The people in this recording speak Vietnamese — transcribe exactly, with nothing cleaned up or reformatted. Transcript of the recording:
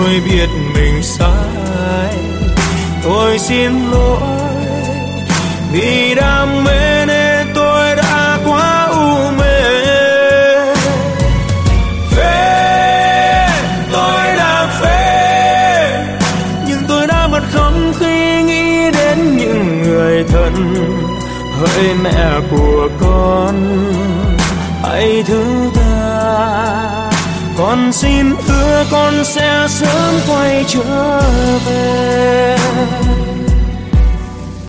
tôi biết mình sai, tôi xin lỗi vì đam mê nên tôi đã quá u mê. Phê, tôi đã phê, nhưng tôi đã bật khóc khi nghĩ đến những người thân. Hỡi mẹ của con, hãy thứ tha. Con xin hứa con sẽ sớm quay trở về.